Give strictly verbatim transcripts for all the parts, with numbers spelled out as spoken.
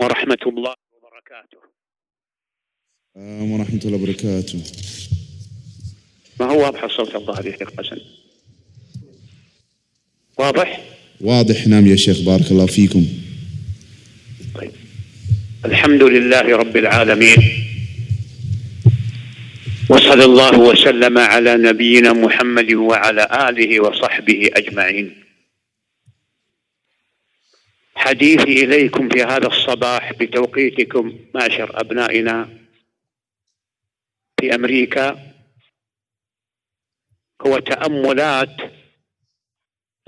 ورحمة الله وبركاته. ورحمة الله وبركاته. ما هو واضح الصوت الظاهر يا شيخ حسن؟ واضح؟ واضح نعم يا شيخ بارك الله فيكم. طيب. الحمد لله رب العالمين. وصلى الله وسلم على نبينا محمد وعلى آله وصحبه أجمعين. حديثي إليكم في هذا الصباح بتوقيتكم معشر أبنائنا في أمريكا هو تأملات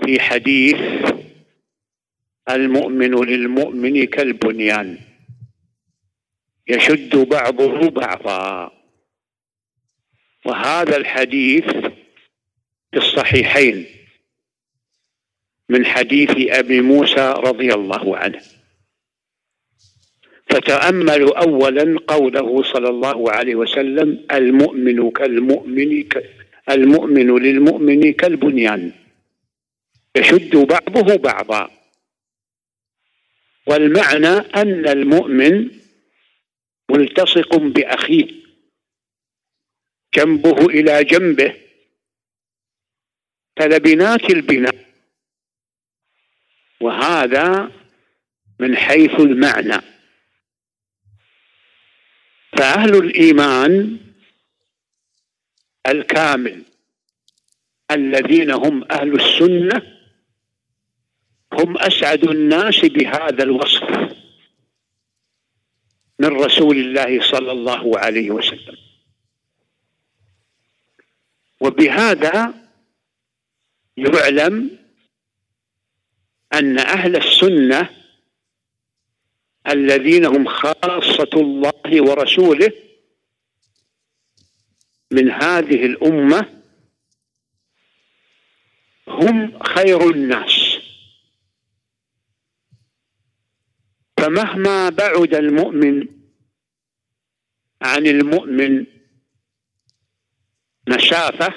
في حديث المؤمن للمؤمن كالبنيان يشد بعضه بعضا. وهذا الحديث في الصحيحين من حديث أبي موسى رضي الله عنه. فتأملوا أولا قوله صلى الله عليه وسلم المؤمن كالمؤمن المؤمن للمؤمن كالبنيان يشد بعضه بعضا. والمعنى أن المؤمن ملتصق بأخيه جنبه إلى جنبه كلبنات البناء. وهذا من حيث المعنى. فأهل الإيمان الكامل الذين هم أهل السنة هم أسعد الناس بهذا الوصف من رسول الله صلى الله عليه وسلم. وبهذا يعلم أن أهل السنة الذين هم خاصة الله ورسوله من هذه الأمة هم خير الناس. فمهما بعد المؤمن عن المؤمن مسافة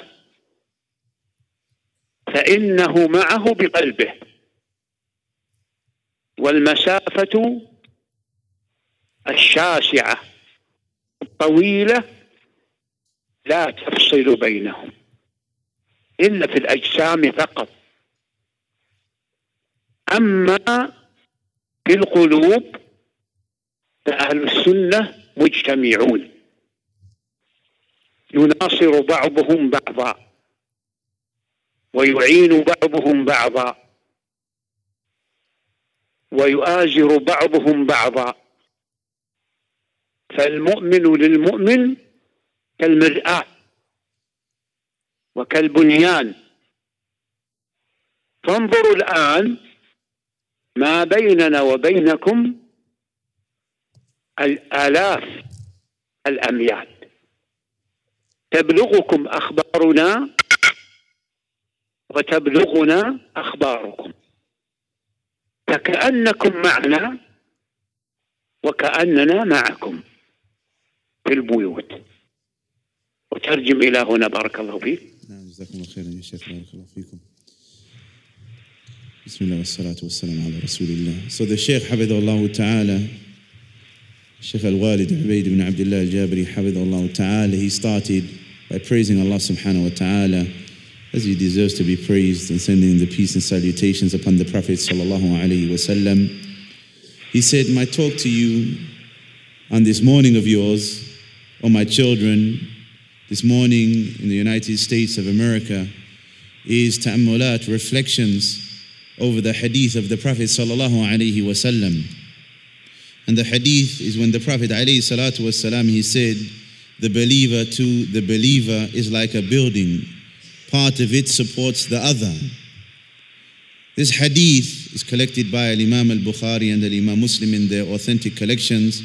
فإنه معه بقلبه. والمسافة الشاسعة الطويلة لا تفصل بينهم إلا في الأجسام فقط. أما في القلوب فأهل السنة مجتمعون يناصر بعضهم بعضا ويعين بعضهم بعضا ويؤازر بعضهم بعضا. فالمؤمن للمؤمن كالمرآة وكالبنيان. فانظروا الآن ما بيننا وبينكم الآلاف الأميال. تبلغكم أخبارنا وتبلغنا أخباركم. فكأنكم معنا وكأننا معكم في البيوت. وترجم إلى هنا بارك الله فيك. نعم جزاكم الله خيرا يا شيخ بارك الله فيكم. بسم الله والصلاة والسلام على رسول الله. So the Shaykh حفظه الله تعالى, Shaykh al-Walid Ubayd ibn Abdullah al-Jaabiree حفظه الله تعالى, he started by praising Allah subhanahu wa ta'ala as he deserves to be praised and sending the peace and salutations upon the Prophet sallallahu alaihi wasallam. He said, my talk to you on this morning of yours, or my children, this morning in the United States of America, is ta'ammulat, reflections over the hadith of the Prophet sallallahu alaihi wasallam. And the hadith is when the Prophet alayhi salatu wasallam, he said, the believer to the believer is like a building. Part of it supports the other. This hadith is collected by Imam Al-Bukhari and Imam Muslim in their authentic collections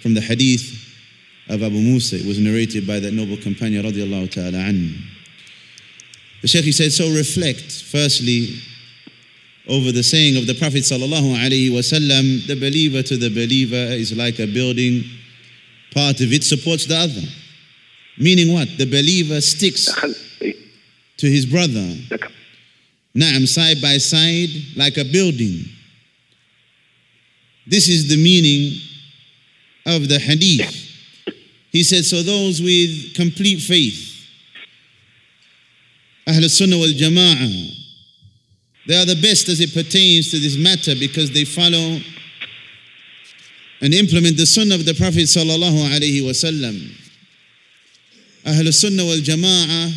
from the hadith of Abu Musa. It was narrated by that noble companion radiallahu ta'ala anhu. The Shaykh, he said, so reflect firstly over the saying of the Prophet sallallahu alaihi wasallam, the believer to the believer is like a building, part of it supports the other. Meaning what? The believer sticks to his brother, Naam, side by side, like a building. This is the meaning of the hadith. He said, so those with complete faith, Ahlul Sunnah wal Jama'ah, they are the best as it pertains to this matter because they follow and implement the Sunnah of the Prophet sallallahu alaihi wasallam. Ahlul Sunnah wal Jama'ah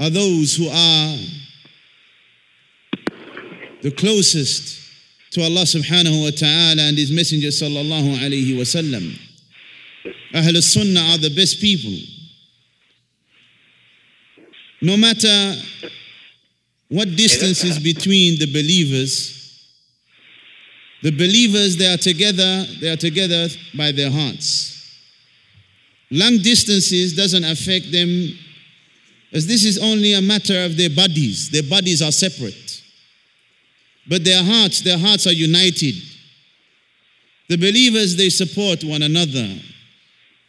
are those who are the closest to Allah subhanahu wa ta'ala and His Messenger sallallahu alaihi wasallam. Ahlul Sunnah are the best people. No matter what distance is between the believers, the believers, they are together, they are together by their hearts. Long distances doesn't affect them, as this is only a matter of their bodies. Their bodies are separate. But their hearts, their hearts are united. The believers, they support one another.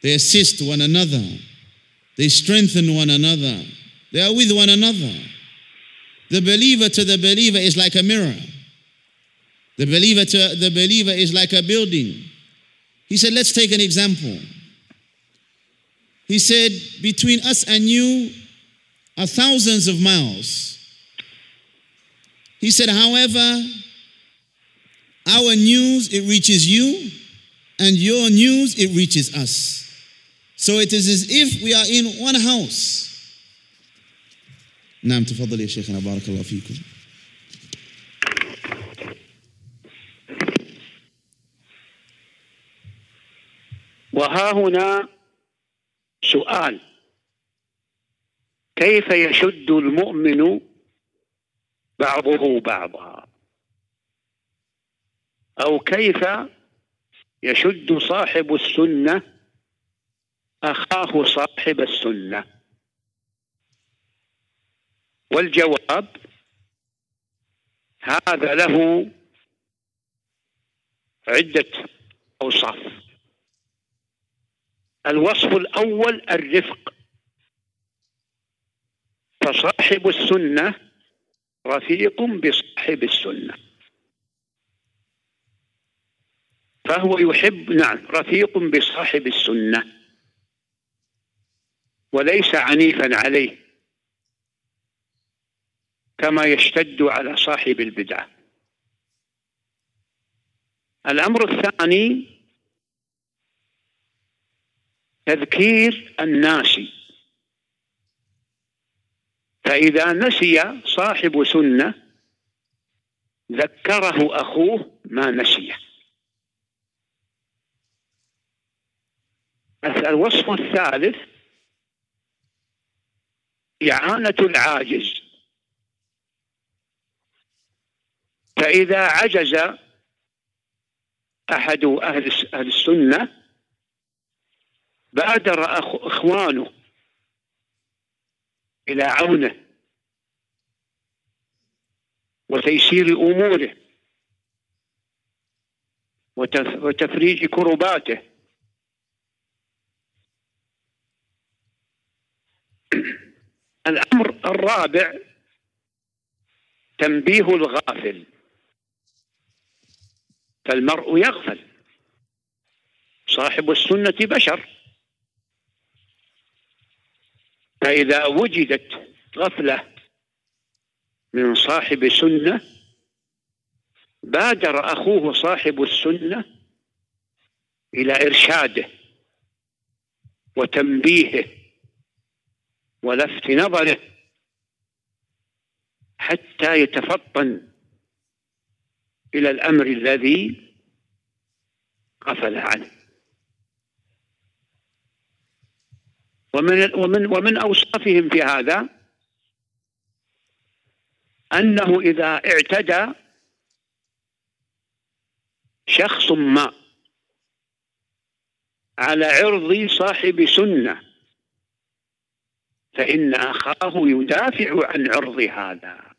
They assist one another. They strengthen one another. They are with one another. The believer to the believer is like a mirror. The believer to the believer is like a building. He said, let's take an example. He said, between us and you are thousands of miles. He said, however, our news, it reaches you, and your news, it reaches us. So it is as if we are in one house. نعم تفضل يا شيخنا بارك الله فيكم. وها هنا سؤال: كيف يشد المؤمن بعضه بعضا؟ أو كيف يشد صاحب السنة أخاه صاحب السنة؟ والجواب: هذا له عدة أوصاف. الوصف الأول الرفق، فصاحب السنة رفيق بصاحب السنة، فهو يحب نعم رفيق بصاحب السنة وليس عنيفا عليه كما يشتد على صاحب البدعة. الأمر الثاني تذكير الناسي، فإذا نسي صاحب سنة ذكره أخوه ما نسيه. الوصف الثالث إعانة العاجز، فإذا عجز أحد أهل السنة بادر إخوانه إلى عونه وتيسير أموره وتفريج كرباته. الأمر الرابع تنبيه الغافل، فالمرء يغفل، صاحب السنة بشر، فإذا وجدت غفلة من صاحب سنة بادر أخوه صاحب السنة إلى إرشاده وتنبيهه ولفت نظره حتى يتفطن إلى الأمر الذي غفل عنه. ومن, ومن, ومن أوصافهم في هذا أنه إذا اعتدى شخص ما على عرض صاحب سنة فإن أخاه يدافع عن عرض هذا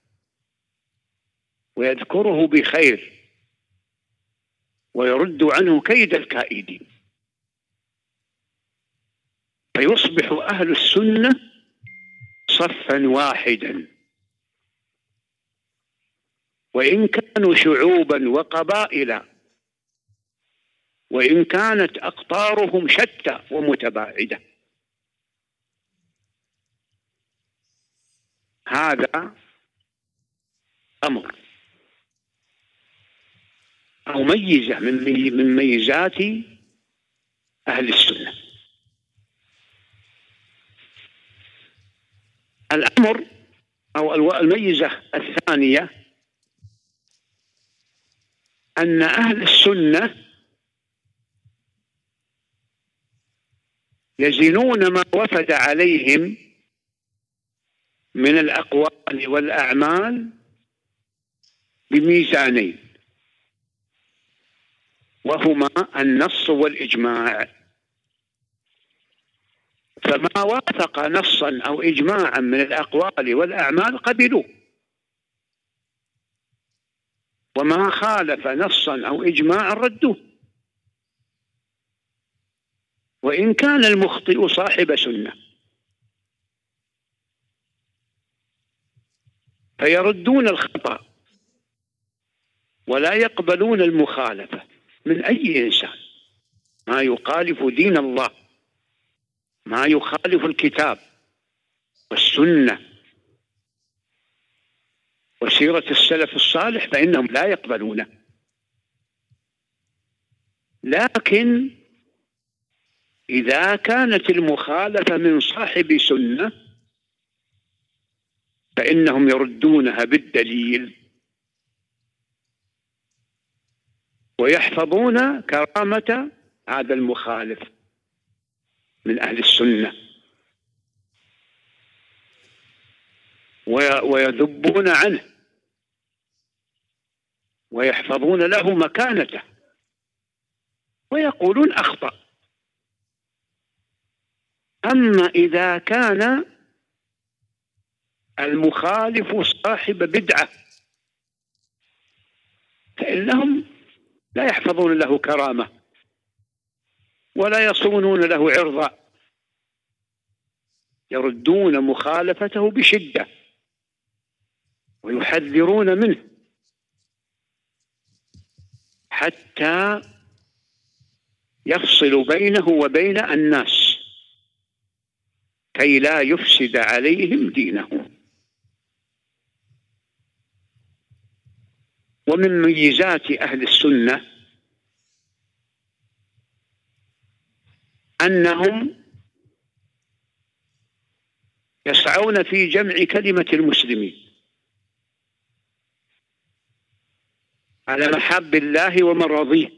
ويذكره بخير ويرد عنه كيد الكائدين، فيصبح أهل السنة صفا واحدا وإن كانوا شعوبا وقبائل وإن كانت أقطارهم شتى ومتباعدة. هذا أمر أو ميزة من ميزات أهل السنة. الأمر أو الميزة الثانية أن أهل السنة يزنون ما وفد عليهم من الأقوال والأعمال بميزانين، وهما النص والإجماع. فما وافق نصا أو إجماعا من الأقوال والأعمال قبلوه، وما خالف نصا أو إجماعا ردوه، وإن كان المخطئ صاحب سنة فيردون الخطأ ولا يقبلون المخالفة من أي إنسان، ما يخالف دين الله، ما يخالف الكتاب والسنة وسيرة السلف الصالح فإنهم لا يقبلونه. لكن إذا كانت المخالفة من صاحب سنة فإنهم يردونها بالدليل ويحفظون كرامة هذا المخالف من أهل السنة ويذبون عنه ويحفظون له مكانته ويقولون أخطأ. أما إذا كان المخالف صاحب بدعة فإنهم لا يحفظون له كرامة ولا يصونون له عرضا، يردون مخالفته بشدة ويحذرون منه حتى يفصل بينه وبين الناس كي لا يفسد عليهم دينهم. ومن ميزات أهل السنة أنهم يسعون في جمع كلمة المسلمين على محاب الله ومرضيه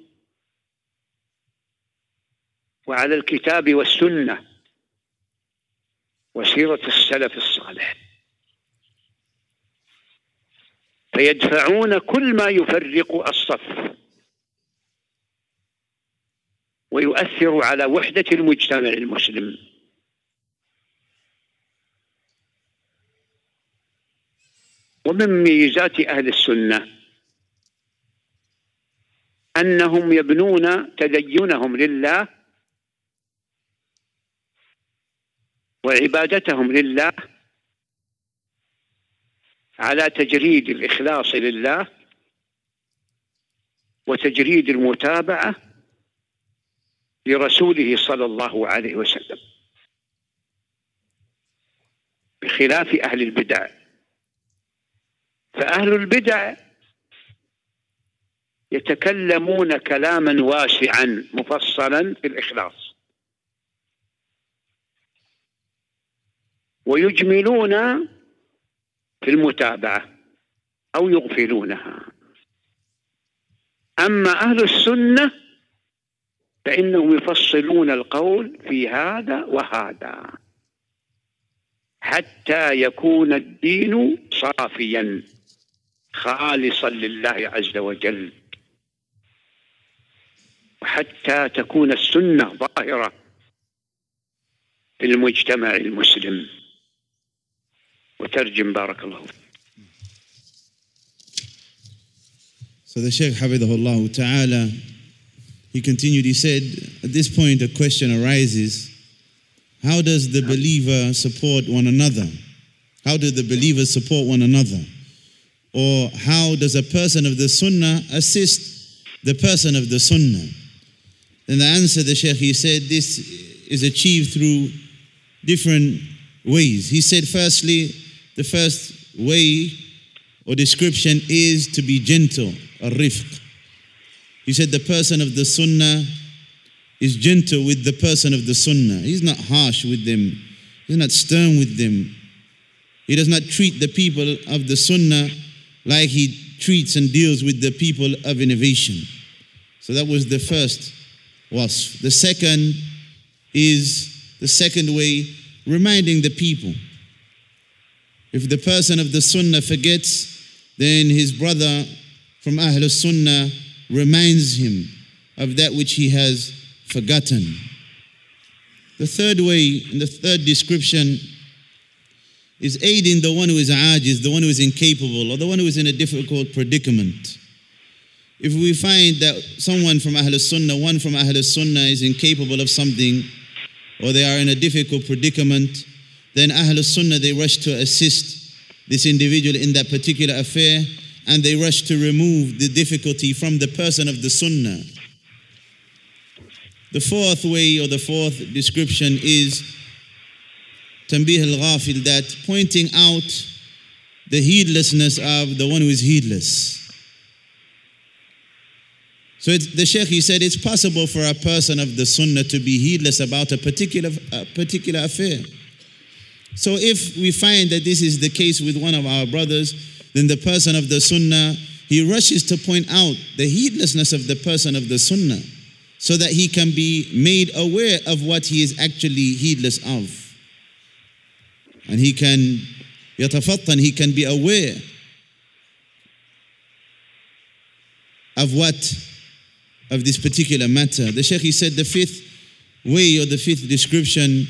وعلى الكتاب والسنة وسيرة السلف الصالح، فيدفعون كل ما يفرق الصف ويؤثر على وحدة المجتمع المسلم. ومن ميزات أهل السنة أنهم يبنون تدينهم لله وعبادتهم لله على تجريد الإخلاص لله وتجريد المتابعة لرسوله صلى الله عليه وسلم، بخلاف أهل البدع. فأهل البدع يتكلمون كلاما واسعا مفصلا في الإخلاص ويجملون في المتابعة أو يغفلونها. أما أهل السنة فإنهم يفصلون القول في هذا وهذا حتى يكون الدين صافيا خالصا لله عز وجل، وحتى تكون السنة ظاهرة في المجتمع المسلم. وترجم بارك الله. So the Shaykh Hafidhahullah Ta'ala, he continued, he said, at this point a question arises, how does the believer support one another? How do the believers support one another? Or how does a person of the Sunnah assist the person of the Sunnah? And the answer, the Shaykh, he said, this is achieved through different ways. He said, firstly, the first way or description is to be gentle, ar-rifq. He said the person of the Sunnah is gentle with the person of the Sunnah. He's not harsh with them. He's not stern with them. He does not treat the people of the Sunnah like he treats and deals with the people of innovation. So that was the first wasf. The second is the second way, reminding the people. If the person of the Sunnah forgets, then his brother from Ahlul Sunnah reminds him of that which he has forgotten. The third way, and the third description, is aiding the one who is ajiz, the one who is incapable, or the one who is in a difficult predicament. If we find that someone from Ahlul Sunnah, one from Ahlul Sunnah is incapable of something, or they are in a difficult predicament, then Ahlul Sunnah, they rush to assist this individual in that particular affair, and they rush to remove the difficulty from the person of the Sunnah. The fourth way, or the fourth description, is Tanbih al-Ghafil, that pointing out the heedlessness of the one who is heedless. So it's, the Shaykh, he said, it's possible for a person of the Sunnah to be heedless about a particular, a particular affair. So if we find that this is the case with one of our brothers, then the person of the Sunnah, he rushes to point out the heedlessness of the person of the Sunnah so that he can be made aware of what he is actually heedless of. And he can yatafattan, he can be aware of what, of this particular matter. The Shaykh, he said the fifth way, or the fifth description,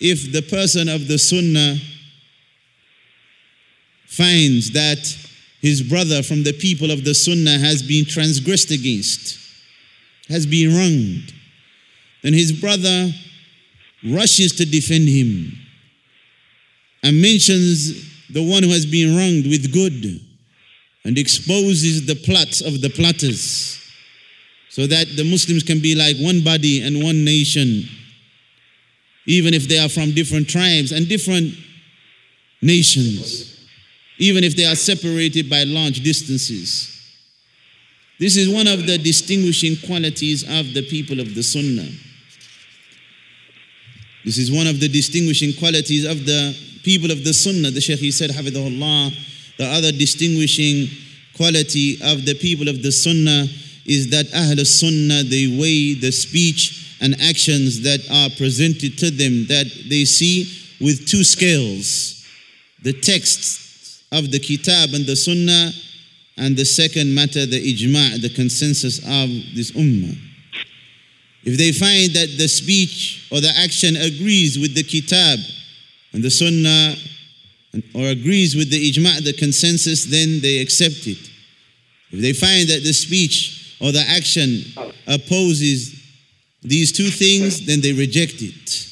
if the person of the Sunnah finds that his brother from the people of the Sunnah has been transgressed against, has been wronged, then his brother rushes to defend him and mentions the one who has been wronged with good and exposes the plots of the plotters, so that the Muslims can be like one body and one nation, even if they are from different tribes and different nations, even if they are separated by large distances. This is one of the distinguishing qualities of the people of the Sunnah. This is one of the distinguishing qualities of the people of the Sunnah. The Shaykh, he said, Hafidhahullah, the other distinguishing quality of the people of the Sunnah is that Ahlul Sunnah, they weigh the speech and actions that are presented to them, that they see with two scales: the texts of the Kitab and the Sunnah, and the second matter, the ijma', the consensus of this ummah. If they find that the speech or the action agrees with the Kitab and the Sunnah, or agrees with the ijma', the consensus, then they accept it. If they find that the speech or the action opposes these two things, then they reject it.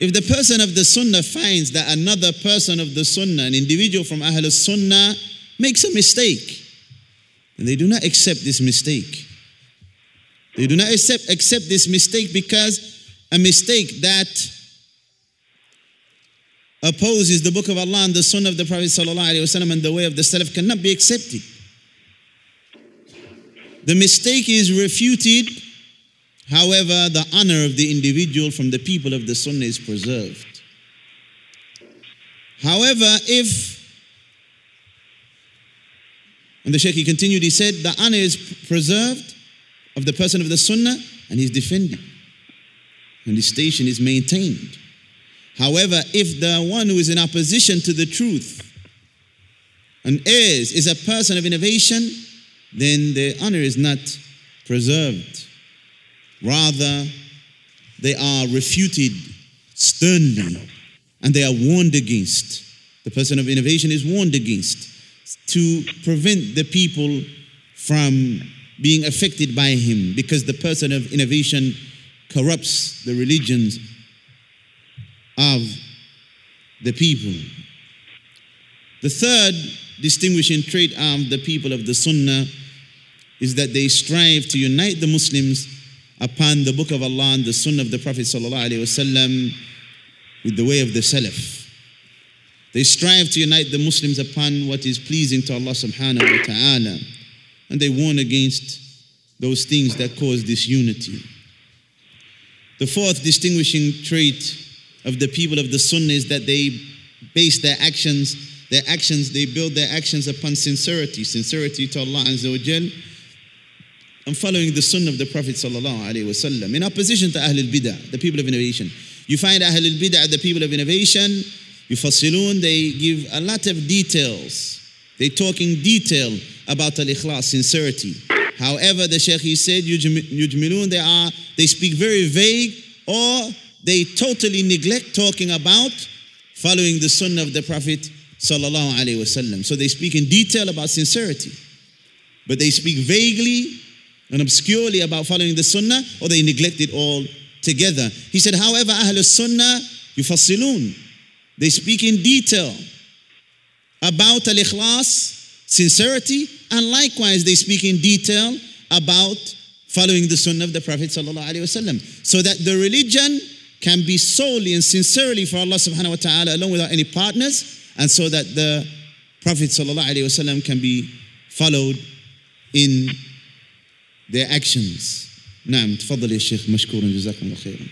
If the person of the Sunnah finds that another person of the Sunnah, an individual from Ahlul Sunnah, makes a mistake, and they do not accept this mistake. They do not accept, accept this mistake because a mistake that opposes the Book of Allah and the Sunnah of the Prophet ﷺ and the way of the Salaf cannot be accepted. The mistake is refuted. However, the honor of the individual from the people of the Sunnah is preserved. However, if, and the Shaykh, he continued, he said, the honor is preserved of the person of the Sunnah, and he's defended, and his station is maintained. However, if the one who is in opposition to the truth and errs is a person of innovation, then the honor is not preserved. Rather, they are refuted sternly, and they are warned against. The person of innovation is warned against to prevent the people from being affected by him, because the person of innovation corrupts the religions of the people. The third distinguishing trait of the people of the Sunnah is that they strive to unite the Muslims upon the Book of Allah and the Sunnah of the Prophet ﷺ with the way of the Salaf. They strive to unite the Muslims upon what is pleasing to Allah subhanahu wa ta'ala, and they warn against those things that cause disunity. The fourth distinguishing trait of the people of the Sunnah is that they base their actions, their actions, they build their actions upon sincerity, sincerity to Allah Azza wa Jal, and following the Sunnah of the Prophet Sallallahu Alaihi Wasallam. In opposition to Ahlul Bid'ah, the people of innovation, you find Ahlul Bid'ah, the people of innovation, Yufasilun, they give a lot of details. They talk in detail about al-ikhlas, sincerity. However, the Shaykh he said, Yujmilun, they are, they speak very vague, or they totally neglect talking about following the Sunnah of the Prophet Sallallahu Alaihi Wasallam. So they speak in detail about sincerity, but they speak vaguely and obscurely about following the Sunnah, or they neglect it all together. He said, however, Ahlul Sunnah, Yufasilun, they speak in detail about al-ikhlas, sincerity, and likewise they speak in detail about following the Sunnah of the Prophet ﷺ, so that the religion can be solely and sincerely for Allah subhanahu wa ta'ala alone without any partners, and so that the Prophet ﷺ can be followed in their actions. Naam, tfaddal ya Shaykh, mashkooran, jazakum Allah khairan.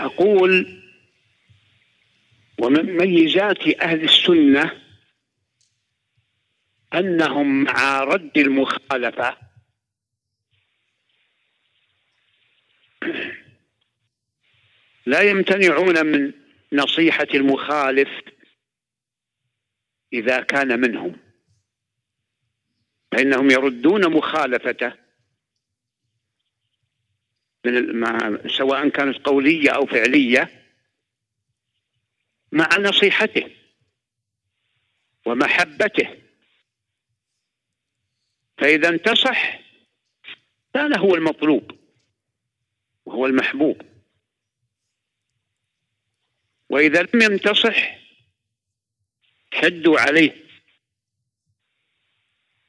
أقول ومن ميزات أهل السنة أنهم مع رد المخالفة لا يمتنعون من نصيحة المخالف إذا كان منهم، فإنهم يردون مخالفته سواء كانت قولية أو فعلية مع نصيحته ومحبته، فإذا انتصح كان هو المطلوب وهو المحبوب، وإذا لم ينتصح شدوا عليه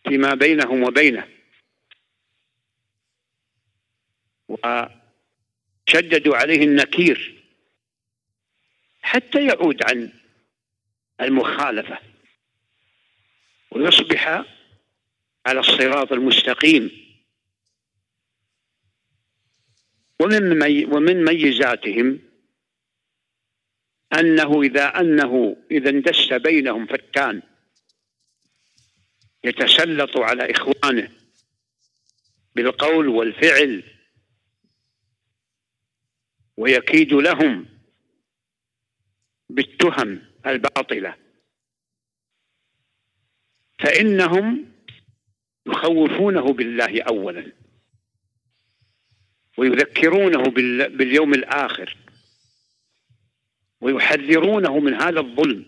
فيما بينهم وبينه وشددوا عليه النكير حتى يعود عن المخالفة ويصبح على الصراط المستقيم. ومن ومن ميزاتهم أنه إذا أنه إذا اندس بينهم فتان يتسلط على إخوانه بالقول والفعل ويكيد لهم بالتهم الباطلة، فإنهم يخوفونه بالله أولا ويذكرونه باليوم الآخر ويحذرونه من هذا الظلم،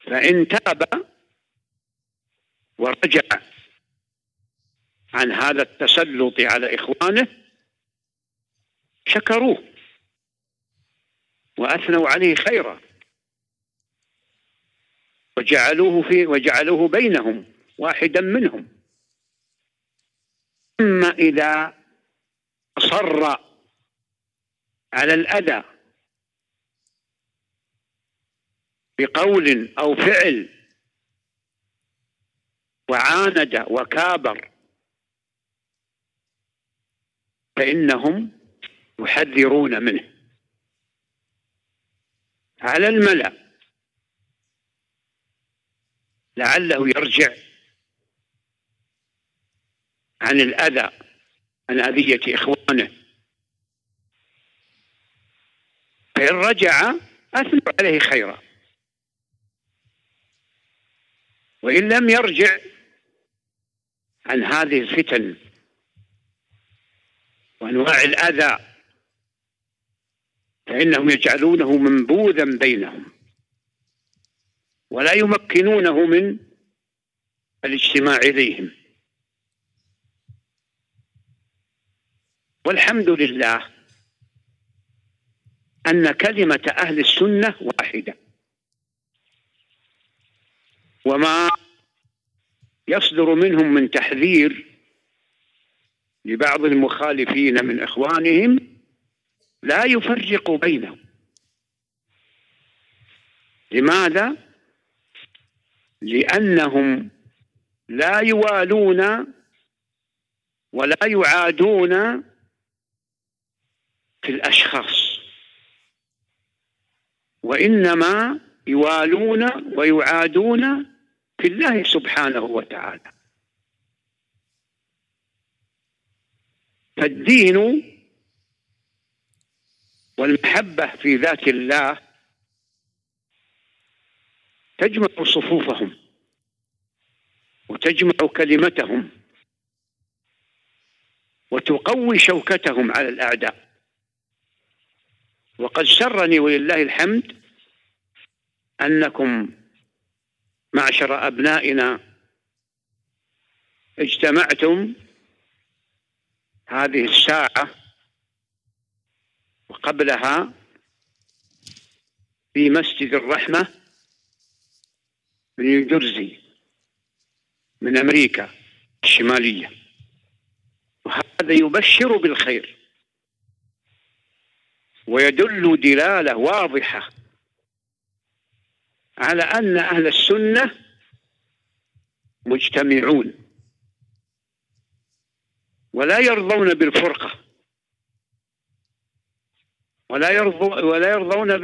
فإن تاب ورجع عن هذا التسلط على إخوانه شكروه وأثنوا عليه خيرا وجعلوه في وجعلوه بينهم واحدا منهم. أما إذا أصر على الأذى بقول أو فعل وعاند وكابر فإنهم يحذرون منه على الملأ لعله يرجع عن الأذى عن أذية إخوانه، فإن رجع أثنوا عليه خيرا وإن لم يرجع عن هذه الفتن وأنواع الأذى فإنهم يجعلونه منبوذا بينهم ولا يمكنونه من الاجتماع إليهم، والحمد لله أن كلمة أهل السنة واحدة، وما يصدر منهم من تحذير لبعض المخالفين من إخوانهم لا يفرق بينهم. لماذا؟ لأنهم لا يوالون ولا يعادون في الأشخاص، وإنما يوالون ويعادون في الله سبحانه وتعالى. فالدين والمحبة في ذات الله تجمع صفوفهم وتجمع كلمتهم وتقوي شوكتهم على الأعداء. وقد سرني ولله الحمد أنكم معشر أبنائنا اجتمعتم هذه الساعة وقبلها في مسجد الرحمة بنيوجيرسي من أمريكا الشمالية، وهذا يبشر بالخير ويدل دلالة واضحة على أن أهل السنة مجتمعون ولا يرضون بالفرقة ولا يرضو ولا يرضون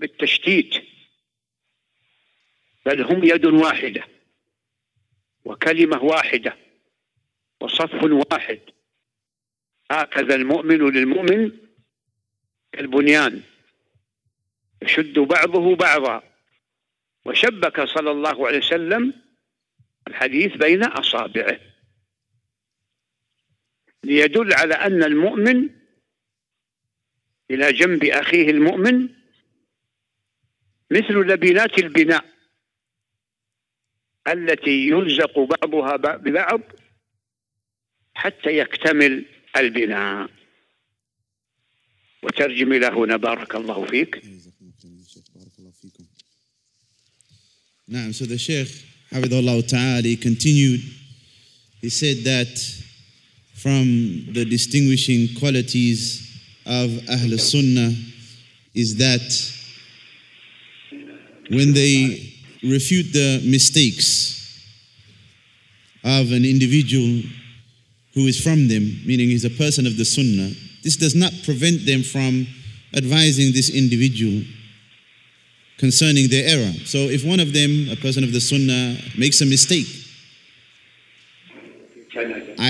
بالتشتيت، بل هم يد واحدة وكلمة واحدة وصف واحد. هكذا المؤمن للمؤمن البنيان يشد بعضه بعضا، وشبك صلى الله عليه وسلم الحديث بين أصابعه ليدل على أن المؤمن إلى جنب أخيه المؤمن مثل لبنات البناء التي يلزق بعضها ببعض حتى يكتمل البناء. وترجم إلى هنا، بارك الله فيك. Now, so the Shaykh, Hafidhullah Ta'ala, continued. He said that from the distinguishing qualities of Ahl Sunnah is that when they refute the mistakes of an individual who is from them, meaning he's a person of the Sunnah, this does not prevent them from advising this individual concerning their error. So if one of them, a person of the Sunnah, makes a mistake,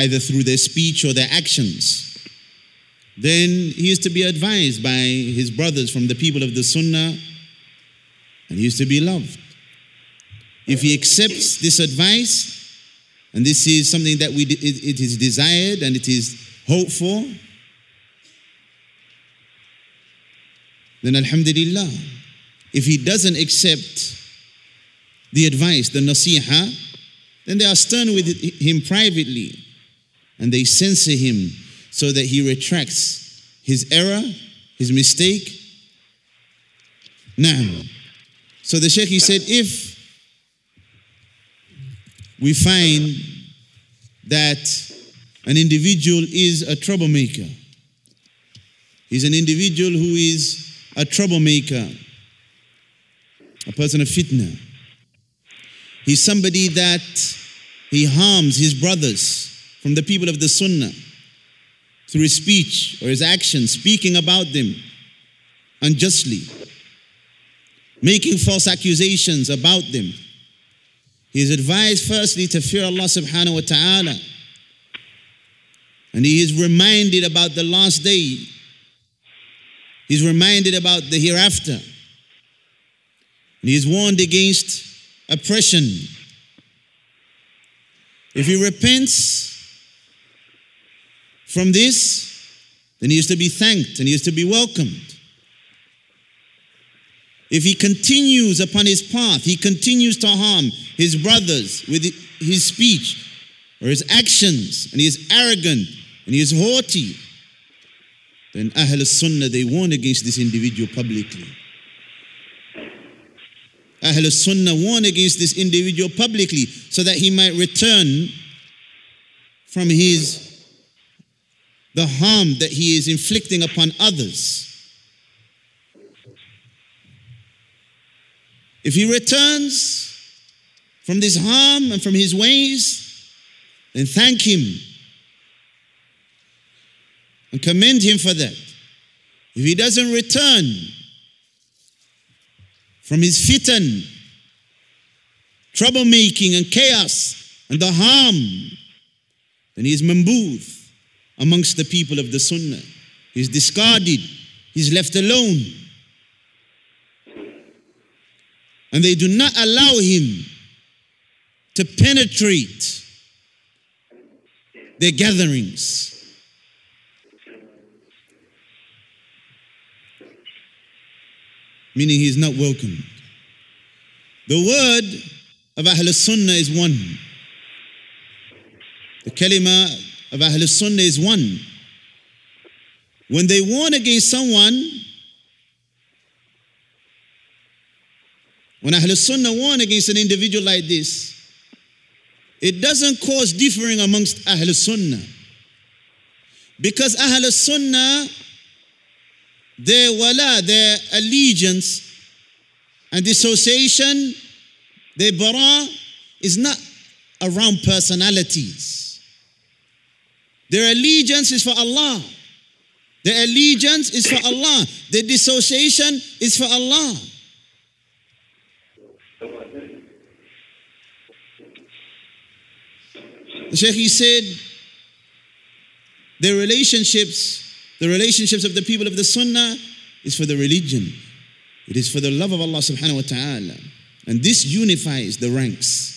either through their speech or their actions, then he is to be advised by his brothers from the people of the Sunnah, and he is to be loved. If he accepts this advice, and this is something that we it, it is desired and it is hoped for, then alhamdulillah. If he doesn't accept the advice, the nasiha, then they are stern with him privately and they censor him so that he retracts his error, his mistake. Naam. So the Shaykh, he said, if we find that an individual is a troublemaker, he's an individual who is a troublemaker, a person of fitna. He's somebody that he harms his brothers from the people of the Sunnah through his speech or his actions, speaking about them unjustly, making false accusations about them. He is advised firstly to fear Allah subhanahu wa ta'ala, and he is reminded about the last day. He's reminded about the hereafter. And he is warned against oppression. If he repents from this, then he is to be thanked and he is to be welcomed. If he continues upon his path, he continues to harm his brothers with his speech or his actions, and he is arrogant and he is haughty, Then Ahl al-Sunnah, they warn against this individual publicly. Ahl al-Sunnah warn against this individual publicly so that he might return from his the harm that he is inflicting upon others. If he returns from this harm and from his ways, then thank him and commend him for that. If he doesn't return from his fitan, troublemaking and chaos and the harm, then he is mambooth amongst the people of the Sunnah. He's discarded, he's left alone. And they do not allow him to penetrate their gatherings. Meaning he is not welcomed. The word of Ahl al-Sunnah is one. The kalima of Ahl al-Sunnah is one. When they warn against someone, when Ahl al-Sunnah warn against an individual like this, it doesn't cause differing amongst Ahl al-Sunnah. Because Ahl al-Sunnah, their wala, their allegiance and dissociation, their bara, is not around personalities. Their allegiance is for Allah. Their allegiance is for Allah. Their dissociation is for Allah. The Shaykh, he said, their relationships, the relationships of the people of the Sunnah is for the religion. It is for the love of Allah subhanahu wa ta'ala. And this unifies the ranks.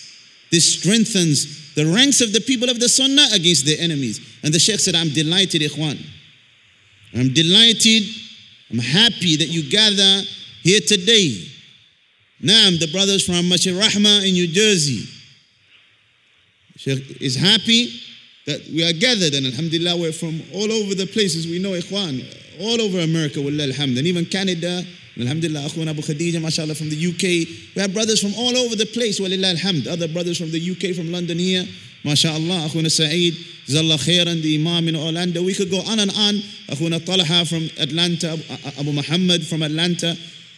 This strengthens the ranks of the people of the Sunnah against their enemies. And the Shaykh said, I'm delighted, ikhwan. I'm delighted, I'm happy that you gather here today. Naam, the brothers from Masjid Rahma in New Jersey. Shaykh is happy that we are gathered, and alhamdulillah, we're from all over the places we know, ikhwan, all over America, wallah alhamd, and even Canada, alhamdulillah, akhwan Abu Khadija, mashallah, from the U K. We have brothers from all over the place, wallah alhamd, other brothers from the U K, from London here, mashallah, akhwan Saeed, Zallah Khairan, the Imam in Orlando. We could go on and on, akhwan Talha from Atlanta, Abu Muhammad from Atlanta.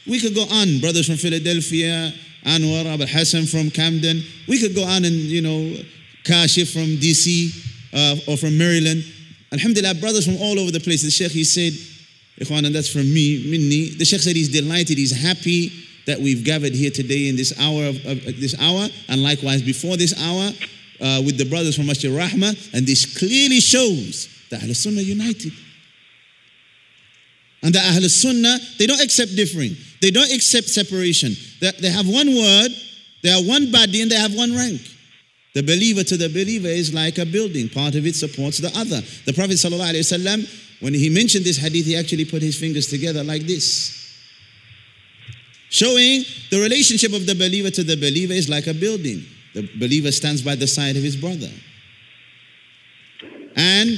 We could go on, brothers from Philadelphia, Anwar, Abu Hassan from Camden. We could go on and, you know, Kashif from D C, Uh, or from Maryland. Alhamdulillah, brothers from all over the place. The Shaykh, he said, ikhwan, and that's from me, minni. The Shaykh said he's delighted, he's happy that we've gathered here today in this hour, of, of this hour, and likewise before this hour, uh, with the brothers from Masjid Rahma, and this clearly shows that Ahl Sunnah united. And the Ahl Sunnah, they don't accept differing. They don't accept separation. They, they have one word, they are one body, and they have one rank. The believer to the believer is like a building. Part of it supports the other. The Prophet ﷺ, when he mentioned this hadith, he actually put his fingers together like this, showing the relationship of the believer to the believer is like a building. The believer stands by the side of his brother. And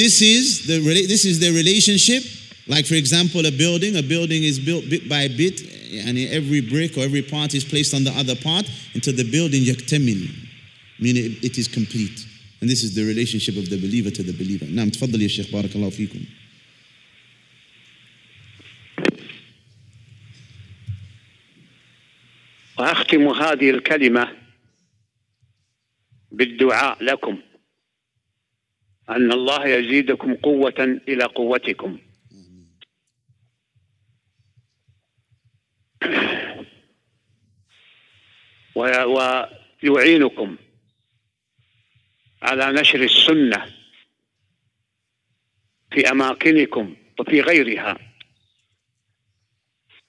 this is the, this is the relationship. Like, for example, a building. A building is built bit by bit, and every brick or every part is placed on the other part until the building yaktamil, meaning it is complete. And this is the relationship of the believer to the believer. Naam, tfaddal ya Shaykh, barakallahu feekum. وأختم هذه الكلمة بالدعاء لكم أن الله يزيدكم قوة إلى قوتكم. ويعينكم على نشر السنة في أماكنكم وفي غيرها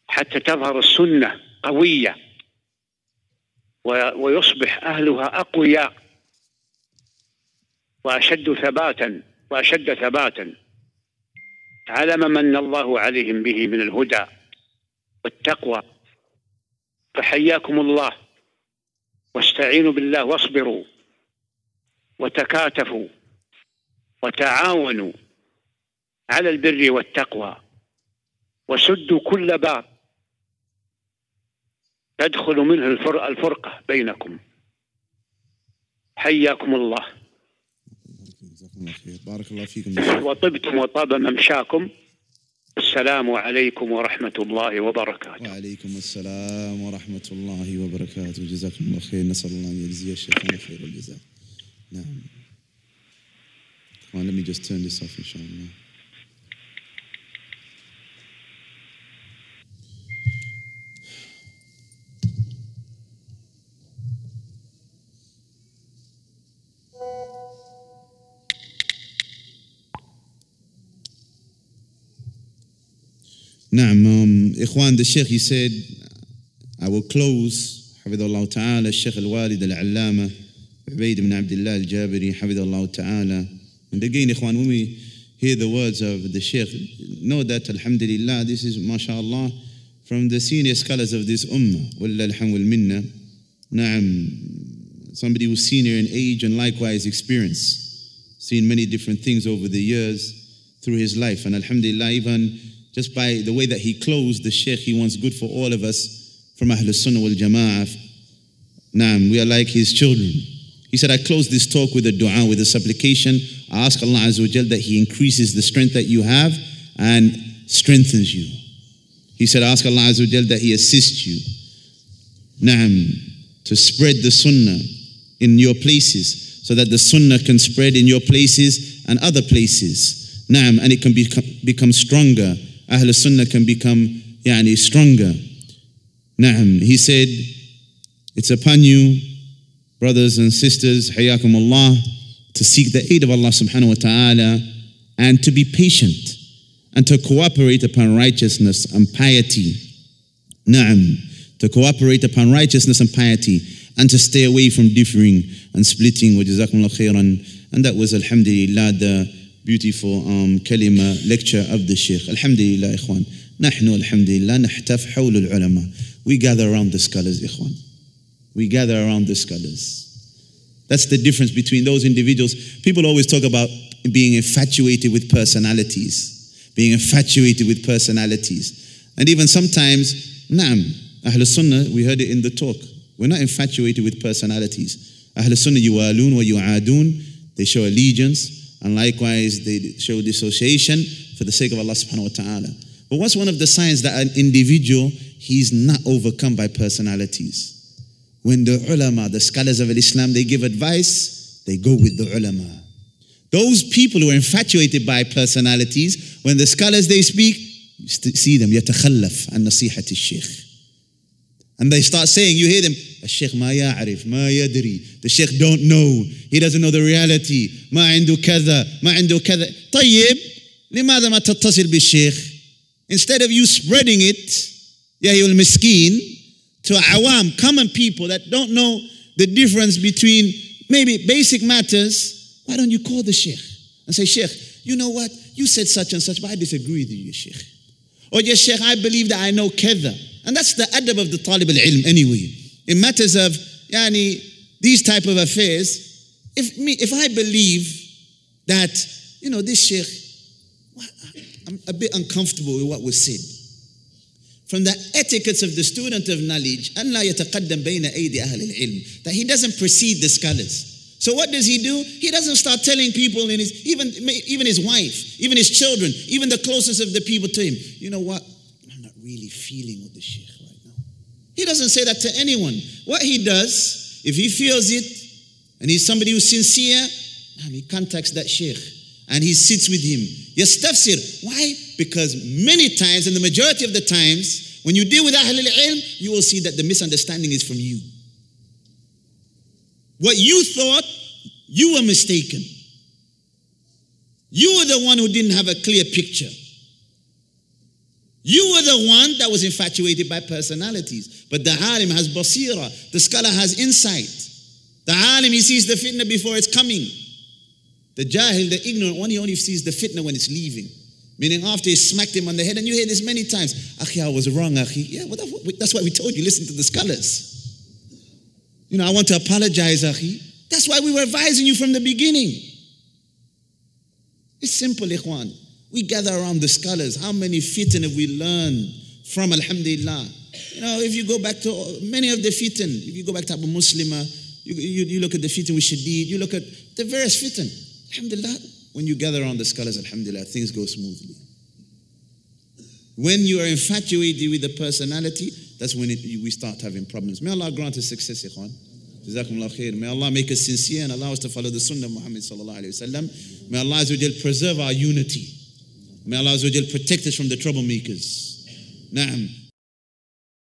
حتى تظهر السنة قوية ويصبح أهلها أقوياء وأشد ثباتا وأشد ثباتا على ما من الله عليهم به من الهدى والتقوى. فحياكم الله واستعينوا بالله واصبروا وتكاتفوا وتعاونوا على البر والتقوى وسدوا كل باب تدخل منه الفرقة بينكم. حياكم الله. بارك الله فيكم. وطبتم وطاب ممشاكم. السلام عليكم ورحمة الله وبركاته. وعليكم السلام ورحمة الله وبركاته. جزاكم الله خير. نسأل الله أن يجزي الشيخ خير الجزاء. نعم. Come on, let me just turn this off, inshallah. Naam, um, Ikhwan, the Sheikh, he said, I will close, Hafidhullah Ta'ala, Shaykh al-Walid al-Allama, Ubayd ibn Abdullah al-Jaabiree, Hafidhullah Ta'ala. And again, Ikhwan, when we hear the words of the Sheikh, know that, alhamdulillah, this is, mashallah, from the senior scholars of this ummah, Wallah alhamdul minna. Naam, somebody who's senior in age and likewise experience, seen many different things over the years through his life. And alhamdulillah, even just by the way that he closed, the Shaykh, he wants good for all of us from Ahlul Sunnah wal Jama'ah. Naam, we are like his children. He said, I close this talk with a dua, with a supplication. I ask Allah Azza wa Jal that He increases the strength that you have and strengthens you. He said, I ask Allah Azza wa Jal that He assists you. Naam, to spread the Sunnah in your places so that the Sunnah can spread in your places and other places. Naam, and it can become, become stronger. Ahl Sunnah can become yani, stronger. Naam. He said, it's upon you, brothers and sisters, Hayakum Allah, to seek the aid of Allah subhanahu wa ta'ala and to be patient and to cooperate upon righteousness and piety. Naam. To cooperate upon righteousness and piety and to stay away from differing and splitting. Wa jazakum Allah khairan. And that was, alhamdulillah, the beautiful um, kalima lecture of the Shaykh. Alhamdulillah, Ikhwan. Nahnu, alhamdulillah, nahtaf hawlul ulama. We gather around the scholars, Ikhwan. We gather around the scholars. That's the difference between those individuals. People always talk about being infatuated with personalities. Being infatuated with personalities. And even sometimes, naam, Ahl Sunnah, we heard it in the talk. We're not infatuated with personalities. Ahl Sunnah, yuwaloon wa yu'adoon. They show allegiance. And likewise, they show dissociation for the sake of Allah subhanahu wa ta'ala. But what's one of the signs that an individual, he's not overcome by personalities? When the ulama, the scholars of Islam, they give advice, they go with the ulama. Those people who are infatuated by personalities, when the scholars, they speak, you see them, يَتَخَلَّفْ عَنْ نَصِيحَةِ الشيخ. And they start saying, you hear them, الشيخ ما يعرف ما يدري. The Sheikh don't know. He doesn't know the reality. ما عنده كذا ما عنده كذا. طيب لماذا ما تتصل بالشيخ? Instead of you spreading it, يا أيها المسكين, to awam, common people that don't know the difference between maybe basic matters, why don't you call the Sheikh and say, Sheikh, you know what? You said such and such, but I disagree with you, Sheikh. Or yes, Sheikh, I believe that I know كذا. And that's the adab of the talib al-ilm anyway. In matters of yani, these type of affairs, if me, if I believe that, you know, this Sheikh, well, I'm a bit uncomfortable with what was said. From the etiquettes of the student of knowledge, أَنْ لَا يَتَقَدَّمْ بَيْنَ أَيْدِ أَهْلِ الْعِلْمِ, that he doesn't precede the scholars. So what does he do? He doesn't start telling people, in his, even, even his wife, even his children, even the closest of the people to him, you know what? Really feeling with the Sheikh right now. He doesn't say that to anyone. What he does, if he feels it, and he's somebody who's sincere, he contacts that Sheikh, and he sits with him. Yastafsir. Why? Because many times, and the majority of the times, when you deal with Ahlul Ilm, you will see that the misunderstanding is from you. What you thought, you were mistaken. You were the one who didn't have a clear picture. You were the one that was infatuated by personalities. But the alim has basira. The scholar has insight. The alim, he sees the fitna before it's coming. The jahil, the ignorant one, he only sees the fitna when it's leaving. Meaning after he smacked him on the head. And you hear this many times. Akhi, I was wrong, Akhi. Yeah, well, that's what we told you. Listen to the scholars. You know, I want to apologize, Akhi. That's why we were advising you from the beginning. It's simple, ikhwan. We gather around the scholars. How many fitan have we learned from, alhamdulillah? You know, if you go back to many of the fitan, if you go back to Abu Muslimah, you, you, you look at the fitan with Shadeed, you look at the various fitan. Alhamdulillah, when you gather around the scholars, alhamdulillah, things go smoothly. When you are infatuated with the personality, that's when it, we start having problems. May Allah grant us success, ikhwan. Jazakumullah khair. May Allah make us sincere and allow us to follow the sunnah of Muhammad sallallahu alayhi wa sallam. May Allah azza wa jal preserve our unity. May Allah azza wa jal protect us from the troublemakers. Naam.